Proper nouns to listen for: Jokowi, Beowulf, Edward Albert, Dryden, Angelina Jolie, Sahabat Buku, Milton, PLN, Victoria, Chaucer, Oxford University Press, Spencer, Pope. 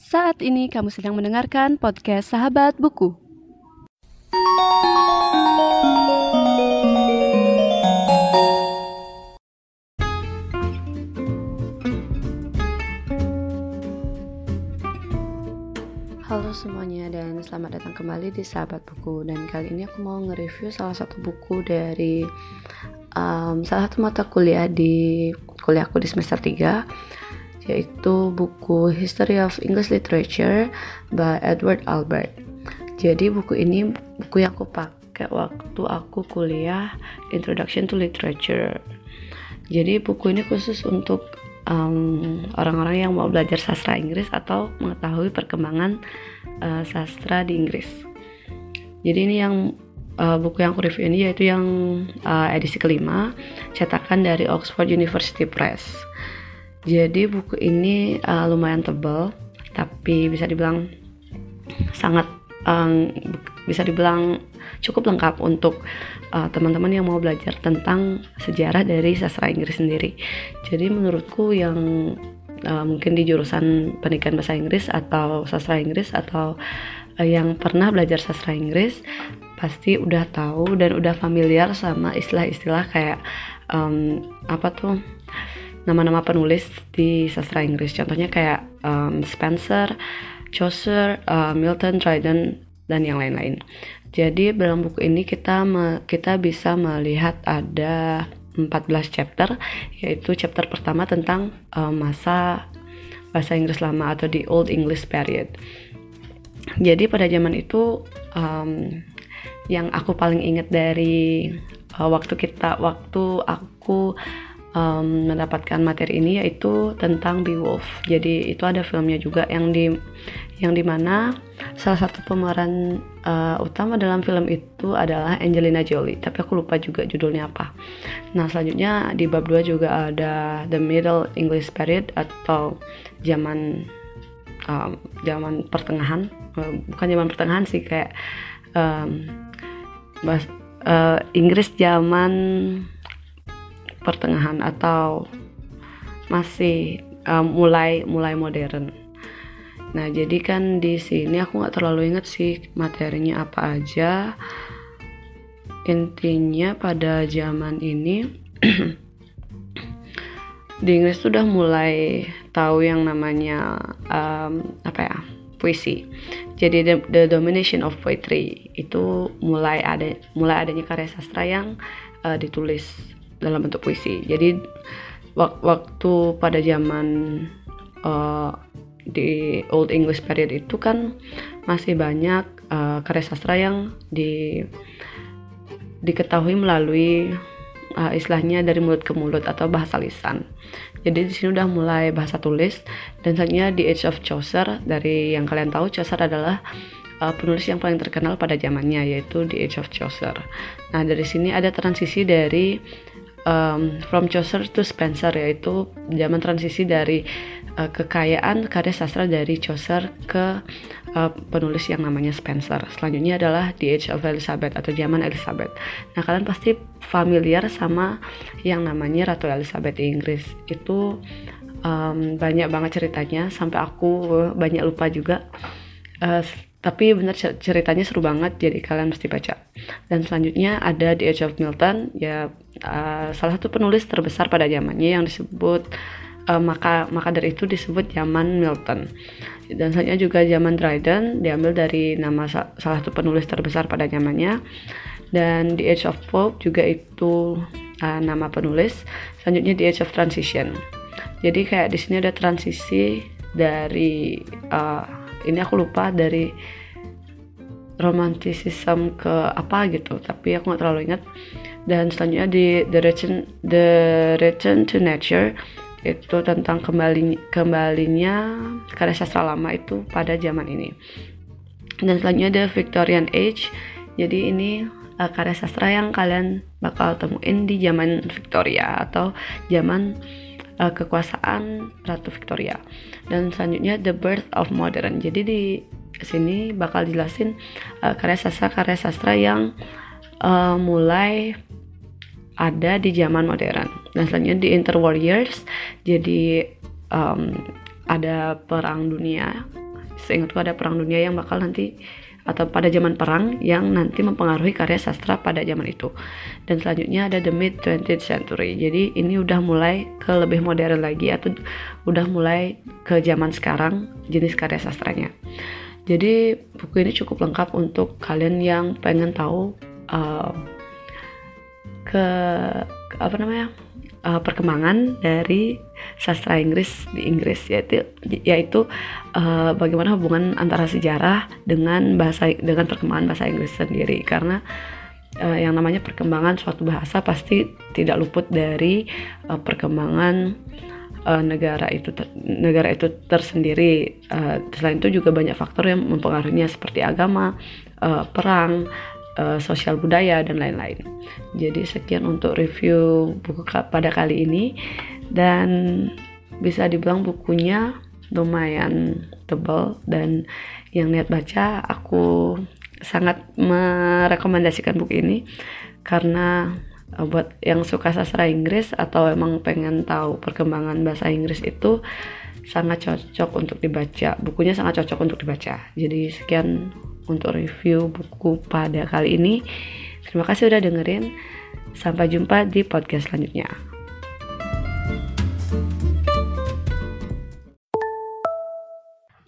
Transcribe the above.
Saat ini kamu sedang mendengarkan podcast Sahabat Buku. Halo semuanya dan selamat datang kembali di Sahabat Buku. Dan kali ini aku mau nge-review salah satu buku dari salah satu mata kuliah di kuliahku di semester 3, yaitu buku History of English Literature by Edward Albert. Jadi buku ini buku yang aku pakai waktu aku kuliah Introduction to Literature. Jadi buku ini khusus untuk orang-orang yang mau belajar sastra Inggris atau mengetahui perkembangan sastra di Inggris. Jadi ini yang buku yang aku review ini yaitu yang edisi kelima cetakan dari Oxford University Press. Jadi buku ini lumayan tebal, tapi bisa dibilang sangat bisa dibilang cukup lengkap untuk teman-teman yang mau belajar tentang sejarah dari sastra Inggris sendiri. Jadi menurutku yang mungkin di jurusan pendidikan bahasa Inggris atau sastra Inggris atau yang pernah belajar sastra Inggris pasti udah tahu dan udah familiar sama istilah-istilah kayak nama-nama penulis di sastra Inggris. Contohnya kayak Spencer, Chaucer, Milton, Dryden, dan yang lain-lain. Jadi dalam buku ini kita bisa melihat ada 14 chapter, yaitu chapter pertama tentang masa bahasa Inggris lama atau the Old English period. Jadi pada zaman itu yang aku paling ingat dari waktu aku mendapatkan materi ini yaitu tentang Beowulf. Jadi itu ada filmnya juga yang dimana salah satu pemeran utama dalam film itu adalah Angelina Jolie, tapi aku lupa juga judulnya apa. Nah, selanjutnya di bab 2 juga ada The Middle English Period atau zaman pertengahan. Bukan zaman pertengahan sih, kayak Inggris zaman pertengahan atau masih mulai modern. Nah, jadi kan di sini aku nggak terlalu ingat sih materinya apa aja. Intinya pada zaman ini di Inggris tuh udah mulai tahu yang namanya puisi. Jadi the domination of poetry itu mulai adanya karya sastra yang ditulis dalam bentuk puisi. Jadi waktu pada zaman di Old English period itu kan masih banyak karya sastra yang diketahui melalui istilahnya dari mulut ke mulut atau bahasa lisan. Jadi di sini udah mulai bahasa tulis, dan selanjutnya di Age of Chaucer, dari yang kalian tahu Chaucer adalah penulis yang paling terkenal pada zamannya, yaitu di Age of Chaucer. Nah, dari sini ada transisi dari from Chaucer to Spencer, yaitu zaman transisi dari kekayaan karya sastra dari Chaucer ke penulis yang namanya Spencer. Selanjutnya adalah The Age of Elizabeth atau zaman Elizabeth. Nah, kalian pasti familiar sama yang namanya Ratu Elizabeth di Inggris. Itu banyak banget ceritanya, sampai aku banyak lupa juga. Tapi benar ceritanya seru banget, jadi kalian mesti baca. Dan selanjutnya ada The Age of Milton, ya salah satu penulis terbesar pada zamannya yang disebut maka dari itu disebut zaman Milton. Dan selanjutnya juga zaman Dryden, diambil dari nama salah satu penulis terbesar pada zamannya. Dan The Age of Pope juga itu nama penulis. Selanjutnya The Age of Transition. Jadi kayak di sini ada transisi dari ini aku lupa, dari romanticism ke apa gitu, tapi aku nggak terlalu ingat. Dan selanjutnya di The Return to Nature, itu tentang kembalinya karya sastra lama itu pada zaman ini. Dan selanjutnya The Victorian Age, jadi ini karya sastra yang kalian bakal temuin di zaman Victoria atau zaman kekuasaan Ratu Victoria. Dan selanjutnya The Birth of Modern. Jadi di sini bakal jelasin karya sastra yang mulai ada di zaman modern. Dan selanjutnya The Interwar Years. Jadi ada perang dunia Seingatku ada perang dunia yang bakal nanti, atau pada zaman perang yang nanti mempengaruhi karya sastra pada zaman itu. Dan selanjutnya ada the mid 20th century. Jadi ini udah mulai ke lebih modern lagi, atau udah mulai ke zaman sekarang jenis karya sastranya. Jadi buku ini cukup lengkap untuk kalian yang pengen tahu perkembangan dari sastra Inggris di Inggris, yaitu bagaimana hubungan antara sejarah dengan perkembangan bahasa Inggris sendiri, karena yang namanya perkembangan suatu bahasa pasti tidak luput dari perkembangan negara itu tersendiri. Selain itu juga banyak faktor yang mempengaruhinya seperti agama, perang, sosial budaya, dan lain-lain. Jadi sekian untuk review buku pada kali ini, dan bisa dibilang bukunya lumayan tebal, dan yang niat baca aku sangat merekomendasikan buku ini karena buat yang suka sastra Inggris atau emang pengen tahu perkembangan bahasa Inggris itu sangat cocok untuk dibaca. Bukunya sangat cocok untuk dibaca. Jadi sekian untuk review buku pada kali ini. Terima kasih udah dengerin. Sampai jumpa di podcast selanjutnya.